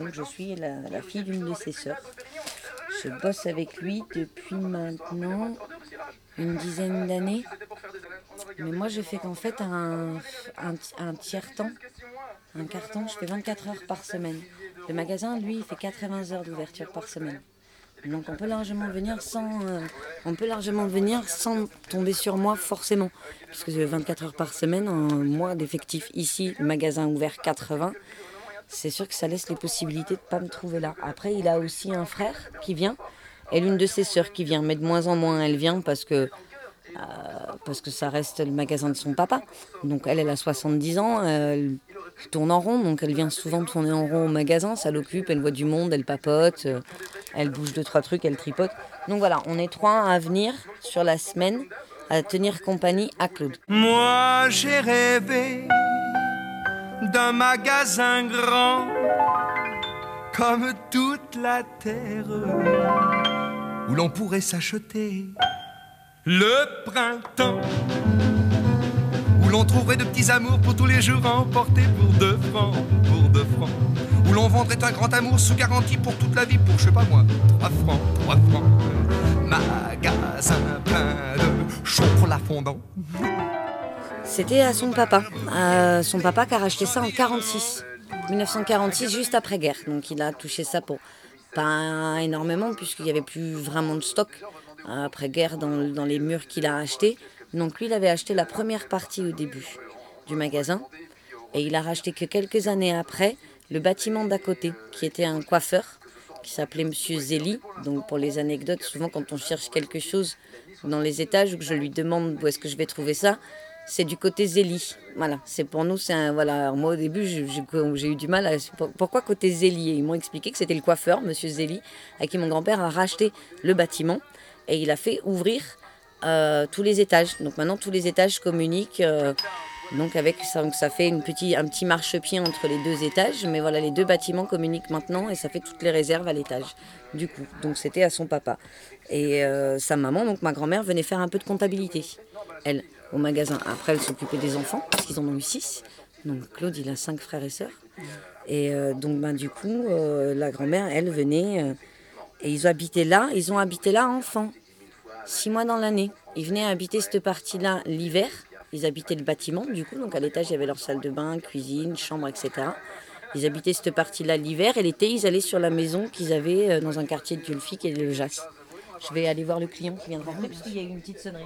Donc je suis la fille d'une de ses sœurs. Je bosse avec lui depuis maintenant une dizaine d'années. Mais moi, je fais qu'en fait un tiers-temps, un quart-temps, je fais 24 heures par semaine. Le magasin, lui, il fait 80 heures d'ouverture par semaine. Donc on peut largement venir sans tomber sur moi forcément. Parce que 24 heures par semaine, un mois d'effectif ici, le magasin ouvert 80, c'est sûr que ça laisse les possibilités de ne pas me trouver là. Après, il a aussi un frère qui vient et l'une de ses sœurs qui vient. Mais de moins en moins, elle vient parce que ça reste le magasin de son papa. Donc elle a 70 ans, elle tourne en rond, donc elle vient souvent tourner en rond au magasin, ça l'occupe, elle voit du monde, elle papote, elle bouge 2-3 trucs, elle tripote. Donc voilà, on est 3 à venir sur la semaine à tenir compagnie à Claude. Moi j'ai rêvé d'un magasin grand comme toute la terre où l'on pourrait s'acheter le printemps, où l'on trouverait de petits amours pour tous les jours à emporter pour 2 francs, où l'on vendrait un grand amour sous garantie pour toute la vie pour, je sais pas moi, 3 francs. Magasin plein de chocolat fondant. C'était à son papa qui a racheté ça en 1946, juste après-guerre. Donc il a touché ça pour pas énormément puisqu'il n'y avait plus vraiment de stock après-guerre dans les murs qu'il a achetés. Donc lui, il avait acheté la première partie au début du magasin et il a racheté que quelques années après le bâtiment d'à côté qui était un coiffeur qui s'appelait Monsieur Zélie. Donc pour les anecdotes, souvent quand on cherche quelque chose dans les étages ou que je lui demande où est-ce que je vais trouver ça, c'est du côté Zélie. Voilà, c'est pour nous, moi au début, j'ai eu du mal à... Pourquoi côté Zélie ? Et ils m'ont expliqué que c'était le coiffeur, Monsieur Zélie, à qui mon grand-père a racheté le bâtiment. Et il a fait ouvrir tous les étages. Donc maintenant, tous les étages communiquent. Ça fait un petit marchepied entre les 2 étages. Mais voilà, les 2 bâtiments communiquent maintenant et ça fait toutes les réserves à l'étage. Du coup, donc c'était à son papa. Et sa maman, donc ma grand-mère, venait faire un peu de comptabilité, elle, au magasin. Après, elle s'occupait des enfants, parce qu'ils en ont eu 6. Donc Claude, il a 5 frères et sœurs. Et la grand-mère, elle venait... Et ils ont habité là enfants, 6 mois dans l'année. Ils venaient habiter cette partie-là l'hiver, ils habitaient le bâtiment du coup, donc à l'étage il y avait leur salle de bain, cuisine, chambre, etc. Ils habitaient cette partie-là l'hiver et l'été ils allaient sur la maison qu'ils avaient dans un quartier de Dieulefit qui est le Jas. Je vais aller voir le client qui vient de rentrer parce qu'il y a eu une petite sonnerie.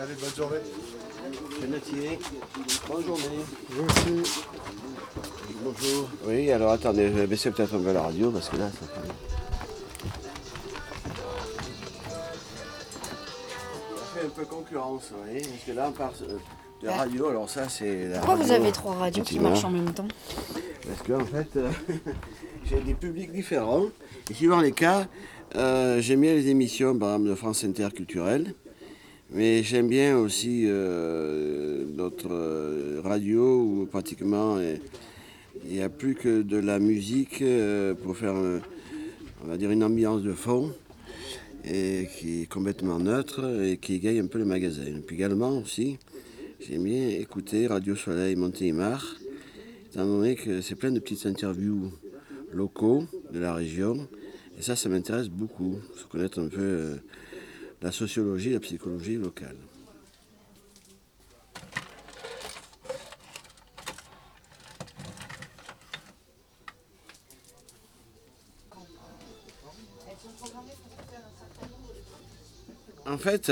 Allez, bonne journée. Bonne journée. Vous aussi. Bonjour. Oui, alors attendez, je vais baisser peut-être un peu la radio parce que là, ça fait... Ça fait un peu concurrence, vous voyez, parce que là, on part de radio, alors ça, c'est la radio. Pourquoi vous avez 3 radios qui marchent en même temps ? Parce que, en fait, j'ai des publics différents. Et suivant les cas, j'aime bien les émissions, par exemple, de France Interculturelle. Mais j'aime bien aussi d'autres radios où pratiquement il n'y a plus que de la musique pour faire, on va dire, une ambiance de fond et qui est complètement neutre et qui égaye un peu le magasin. Et puis également aussi, j'aime bien écouter Radio Soleil Montélimar, étant donné que c'est plein de petites interviews locaux de la région. Et ça m'intéresse beaucoup, se connaître un peu... la sociologie, la psychologie locale. En fait,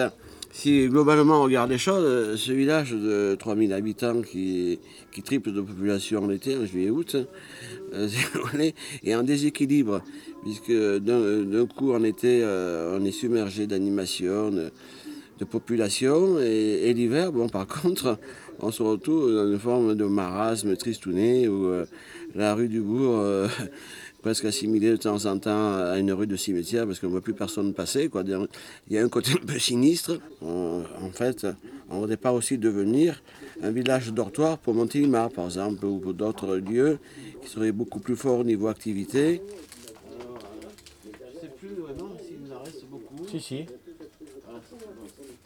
Si globalement on regarde les choses, ce village de 3000 habitants qui triple de population en été, en juillet-août, est en déséquilibre, puisque d'un coup en été on est submergé d'animation, de population, et l'hiver, bon par contre, on se retrouve dans une forme de marasme tristouné, où la rue du Bourg... presque assimilé de temps en temps à une rue de cimetière parce qu'on ne voit plus personne passer, quoi. Il y a un côté un peu sinistre. En fait, on ne pas aussi devenir un village dortoir pour Montélimar, par exemple, ou pour d'autres lieux qui seraient beaucoup plus forts au niveau activité. Je ne sais plus vraiment s'il nous en reste beaucoup. Si, si.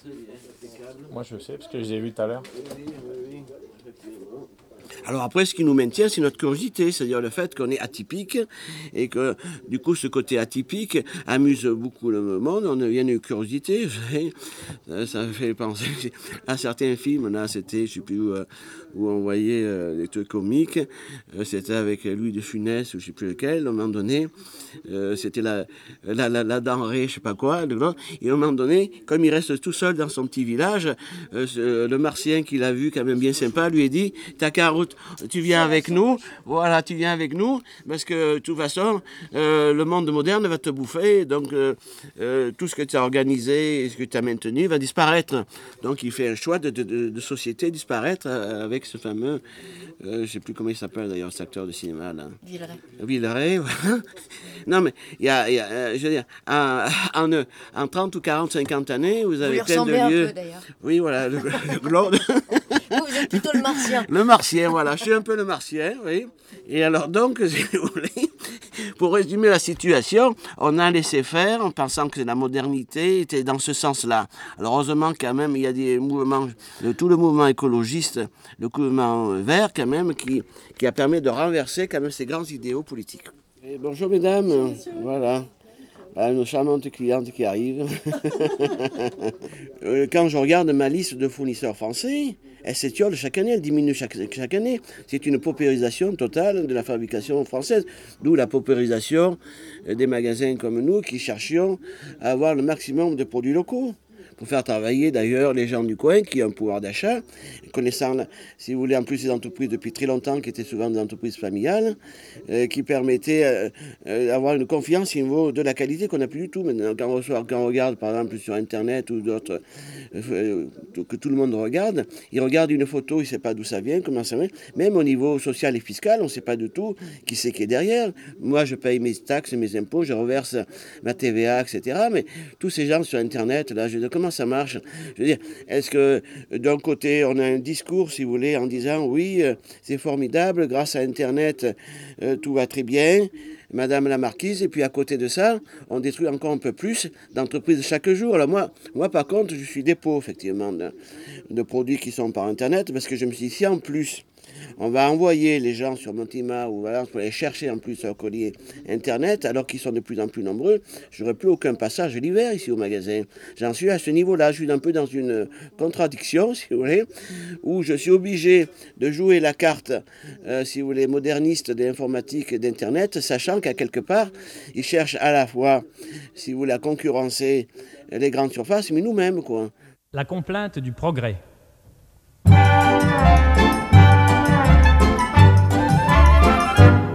Voilà. Moi, je sais, parce que je les ai vus tout à l'heure. Oui. Alors après, ce qui nous maintient, c'est notre curiosité, c'est-à-dire le fait qu'on est atypique et que, du coup, ce côté atypique amuse beaucoup le monde. On devient une curiosité, ça me fait penser à certains films. Là, c'était, je ne sais plus où on voyait des trucs comiques. C'était avec Louis de Funès ou je ne sais plus lequel. À un moment donné, c'était la denrée, je ne sais pas quoi. Et à un moment donné, comme il reste tout seul dans son petit village, le martien qu'il a vu, quand même bien sympa, lui a dit « T'as qu'à tu viens avec nous, voilà, tu viens avec nous, parce que de toute façon, le monde moderne va te bouffer, donc tout ce que tu as organisé et ce que tu as maintenu va disparaître. » Donc il fait un choix de société disparaître avec ce fameux, je ne sais plus comment il s'appelle d'ailleurs, cet acteur de cinéma là. Villeray, voilà. Non mais, il y a je veux dire, en 30 ou 40, 50 années, vous avez plein de lieux... Vous lui ressemblez un peu d'ailleurs. Oui, voilà, le Claude. Vous êtes plutôt le martien. Le martien, voilà. Je suis un peu le martien, oui. Et alors donc, si vous voulez, pour résumer la situation, on a laissé faire en pensant que la modernité était dans ce sens-là. Alors heureusement, quand même, il y a des mouvements, tout le mouvement écologiste, le mouvement vert, quand même, qui a permis de renverser quand même ces grands idéaux politiques. Et bonjour mesdames. Bonjour, voilà. Nos charmantes clientes qui arrivent. Quand je regarde ma liste de fournisseurs français, elle s'étiole chaque année, elle diminue chaque année. C'est une paupérisation totale de la fabrication française, d'où la paupérisation des magasins comme nous qui cherchions à avoir le maximum de produits locaux. Pour faire travailler d'ailleurs les gens du coin qui ont un pouvoir d'achat, connaissant, si vous voulez, en plus ces entreprises depuis très longtemps qui étaient souvent des entreprises familiales, qui permettaient d'avoir une confiance au niveau de la qualité qu'on n'a plus du tout maintenant. Quand on regarde par exemple sur Internet ou d'autres, que tout le monde regarde, il regarde une photo, il ne sait pas d'où ça vient, comment ça vient, même au niveau social et fiscal, on ne sait pas du tout qui c'est qui est derrière. Moi je paye mes taxes, mes impôts, je reverse ma TVA, etc. Mais tous ces gens sur Internet, là, je dis comment ça marche? Je veux dire, est-ce que d'un côté, on a un discours, si vous voulez, en disant, oui, c'est formidable, grâce à Internet, tout va très bien, Madame la Marquise, et puis à côté de ça, on détruit encore un peu plus d'entreprises chaque jour. Alors moi, par contre, je suis dépôt, effectivement, de produits qui sont par Internet, parce que je me suis dit, si en plus, on va envoyer les gens sur Montélimar ou Valence pour aller chercher en plus un collier Internet, alors qu'ils sont de plus en plus nombreux. Je n'aurai plus aucun passage l'hiver ici au magasin. J'en suis à ce niveau-là. Je suis un peu dans une contradiction, si vous voulez, où je suis obligé de jouer la carte, si vous voulez, moderniste de l'informatique et d'Internet, sachant qu'à quelque part, ils cherchent à la fois, si vous voulez, à concurrencer les grandes surfaces, mais nous-mêmes, quoi. La complainte du progrès.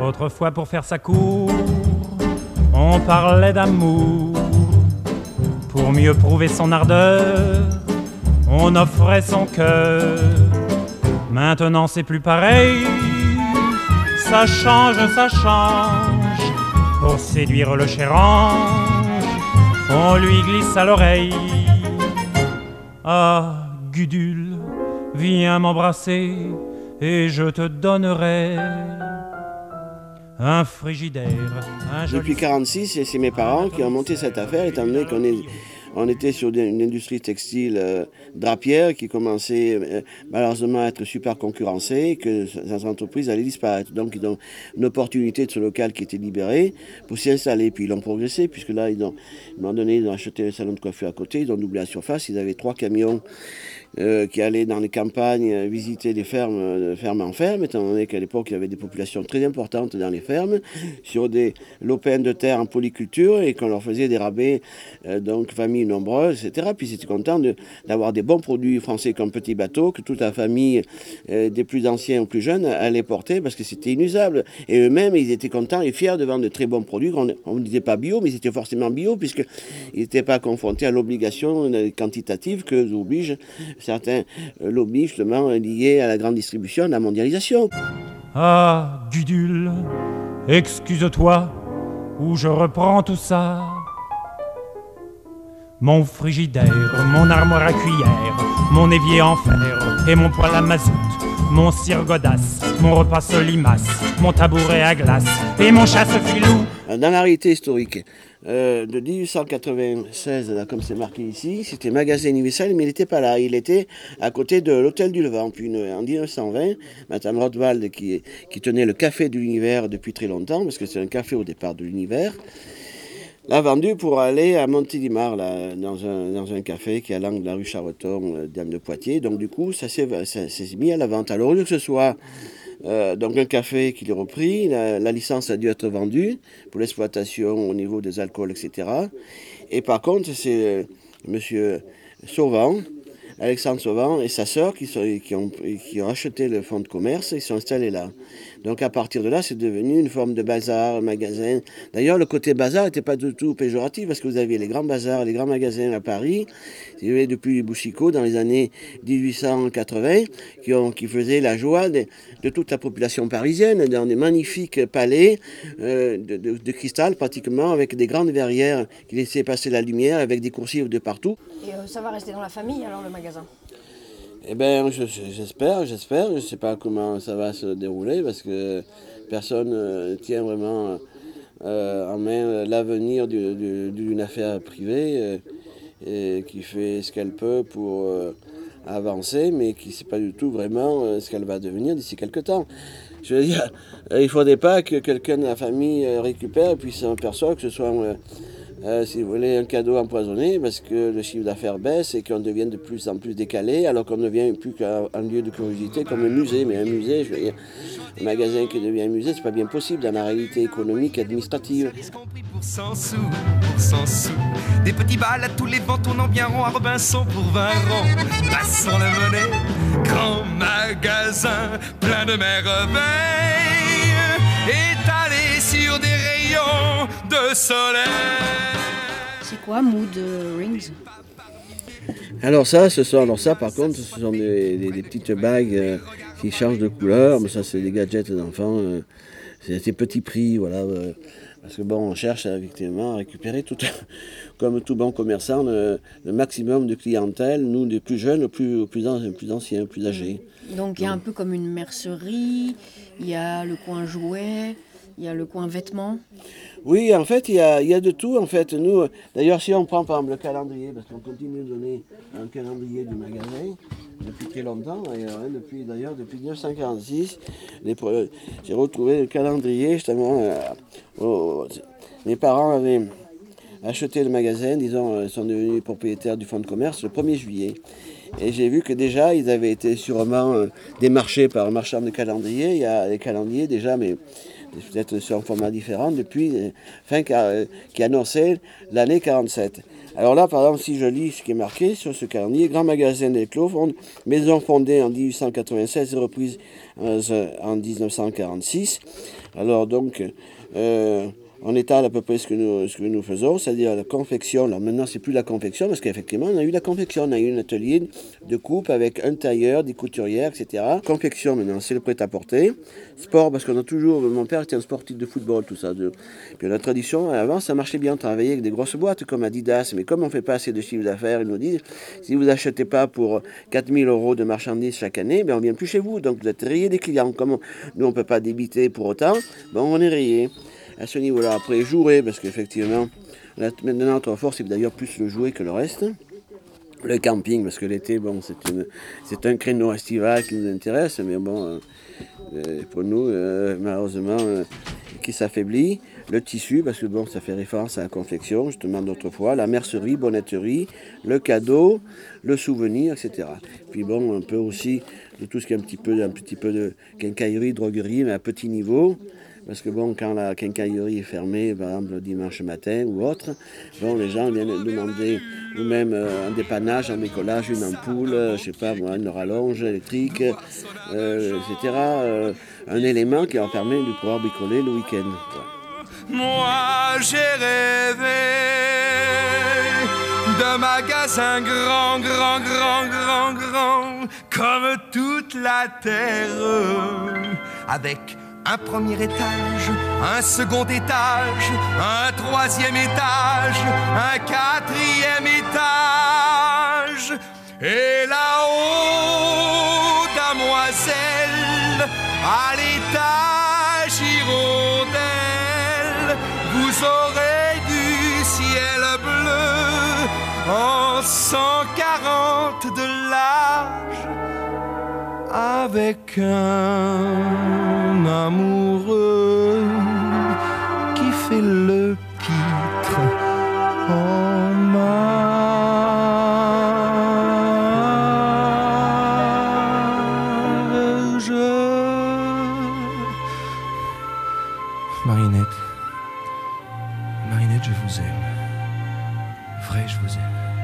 Autrefois pour faire sa cour, on parlait d'amour. Pour mieux prouver son ardeur, on offrait son cœur. Maintenant c'est plus pareil, ça change. Pour séduire le chérange, on lui glisse à l'oreille. Ah, Gudule, viens m'embrasser et je te donnerai un frigidaire. Depuis 1946, c'est mes parents qui ont monté cette affaire, étant donné qu'on était sur une industrie textile drapière qui commençait malheureusement à être super concurrencée et que ces entreprises allaient disparaître. Donc ils ont une opportunité de ce local qui était libéré pour s'y installer. Puis ils ont progressé, puisque là, à un moment donné, ils ont acheté un salon de coiffure à côté, ils ont doublé la surface, ils avaient 3 camions. Qui allaient dans les campagnes visiter les fermes, de ferme en ferme, étant donné qu'à l'époque, il y avait des populations très importantes dans les fermes, sur des lopins de terre en polyculture, et qu'on leur faisait des rabais, donc famille familles nombreuses, etc. Puis ils étaient contents d'avoir des bons produits français comme Petit Bateau, que toute la famille, des plus anciens aux plus jeunes, allait porter parce que c'était inusable. Et eux-mêmes, ils étaient contents et fiers de vendre de très bons produits. On ne disait pas bio, mais ils étaient forcément bio, puisqu'ils n'étaient pas confrontés à l'obligation quantitative que nous obligent certains lobbies, justement, liés à la grande distribution, à la mondialisation. Ah, Gudule, excuse-toi, où je reprends tout ça. Mon frigidaire, mon armoire à cuillère, mon évier en fer et mon poêle à mazout, mon cire-godasse, mon repas solimace, mon tabouret à glace et mon chasse-filou. Dans la réalité historique, de 1896, là, comme c'est marqué ici, c'était Magasin Universel, mais il n'était pas là. Il était à côté de l'Hôtel du Levant. Puis en 1920, Madame Rothwald, qui tenait le Café de l'Univers depuis très longtemps, parce que c'est un café au départ de l'Univers, l'a vendu pour aller à Montélimar, là, dans un café qui est à l'angle de la rue Charreton, Dame de Poitiers. Donc du coup, ça s'est mis à la vente. Alors au lieu que ce soit... donc un café qu'il a repris, la licence a dû être vendue pour l'exploitation au niveau des alcools, etc. Et par contre, c'est monsieur Sauvant, Alexandre Sauvant et sa sœur qui ont acheté le fonds de commerce et qui sont installés là. Donc à partir de là, c'est devenu une forme de bazar, magasin. D'ailleurs, le côté bazar n'était pas du tout péjoratif parce que vous aviez les grands bazars, les grands magasins à Paris, depuis Bouchicot dans les années 1880, qui faisaient la joie de toute la population parisienne dans des magnifiques palais de cristal pratiquement, avec des grandes verrières qui laissaient passer la lumière, avec des coursives de partout. Et ça va rester dans la famille alors le magasin ? Eh bien, j'espère. Je ne sais pas comment ça va se dérouler parce que personne tient vraiment en main l'avenir d'une affaire privée et qui fait ce qu'elle peut pour avancer, mais qui ne sait pas du tout vraiment ce qu'elle va devenir d'ici quelques temps. Je veux dire, il ne faudrait pas que quelqu'un de la famille récupère et puis s'aperçoit que ce soit... si vous voulez, un cadeau empoisonné parce que le chiffre d'affaires baisse et qu'on devient de plus en plus décalé, alors qu'on ne devient plus qu'un lieu de curiosité comme un musée. Mais un musée, je veux dire, un magasin qui devient un musée, c'est pas bien possible dans la réalité économique et administrative. Pour 100 sous, pour 100 sous. Des petits balles à tous les vents tournant bien rond à Robinson pour 20 rangs. Passons la monnaie, grand magasin, plein de merveilles, étalé sur des rayons de soleil. C'est quoi Mood Rings ? Alors ça par contre ce sont des petites bagues qui changent de couleur, mais ça c'est des gadgets d'enfants, c'est des petits prix, voilà. Parce que bon, on cherche effectivement à récupérer tout, comme tout bon commerçant, le maximum de clientèle, nous des plus jeunes, plus anciens, les plus âgés. Donc il y a un peu comme une mercerie, il y a le coin jouets. Il y a le coin vêtements. Oui, en fait, il y a de tout. En fait, nous, d'ailleurs, si on prend par exemple le calendrier, parce qu'on continue de donner un calendrier du magasin depuis très longtemps, depuis 1946, j'ai retrouvé le calendrier justement. Mes parents avaient acheté le magasin, disons, sont devenus propriétaires du fonds de commerce le 1er juillet. Et j'ai vu que déjà, ils avaient été sûrement démarchés par un marchand de calendriers. Il y a les calendriers déjà, mais peut-être sur un format différent, depuis qui annonçait l'année 47. Alors là, par exemple, si je lis ce qui est marqué sur ce calendrier, Grand Magasin Delclaux, maison fondée en 1896 et reprise en 1946. Alors donc, on étale à peu près ce que nous faisons, c'est-à-dire la confection. Alors maintenant, c'est plus la confection, parce qu'effectivement, on a eu la confection. On a eu un atelier de coupe avec un tailleur, des couturières, etc. Confection, maintenant, c'est le prêt-à-porter. Sport, parce qu'on a toujours... Mon père était un sportif de football, tout ça. Puis la tradition, avant, ça marchait bien. On travaillait avec des grosses boîtes, comme Adidas. Mais comme on ne fait pas assez de chiffre d'affaires, ils nous disent, si vous n'achetez pas pour 4 000 € de marchandises chaque année, ben, on ne vient plus chez vous. Donc, vous êtes rayé des clients. Comme nous, on ne peut pas débiter pour autant, ben, on est rayé. À ce niveau-là, après jouer, parce qu'effectivement, maintenant notre force, c'est d'ailleurs plus le jouer que le reste. Le camping, parce que l'été, bon, c'est un créneau estival qui nous intéresse, mais bon, pour nous, malheureusement, qui s'affaiblit. Le tissu, parce que bon, ça fait référence à la confection, justement, d'autrefois. La mercerie, bonnetterie, le cadeau, le souvenir, etc. Puis bon, un peu aussi de tout ce qui est un petit peu de quincaillerie, droguerie, mais à petit niveau. Parce que bon, quand la quincaillerie est fermée, par exemple le dimanche matin ou autre, bon, les gens viennent demander, ou même un dépannage, un bricolage, une ampoule, je sais pas, une rallonge électrique, etc. Un élément qui leur permet de pouvoir bricoler le week-end. Ouais. Moi j'ai rêvé de magasins grands, grands, grands, grands, grands, comme toute la terre, avec un premier étage, un second étage, un troisième étage, un quatrième étage. Et là-haut, damoiselle, à l'étage hirondelle, vous aurez du ciel bleu en 140 de large avec un amoureux qui fait le pitre en marge. Marinette, je vous aime. Vrai, je vous aime.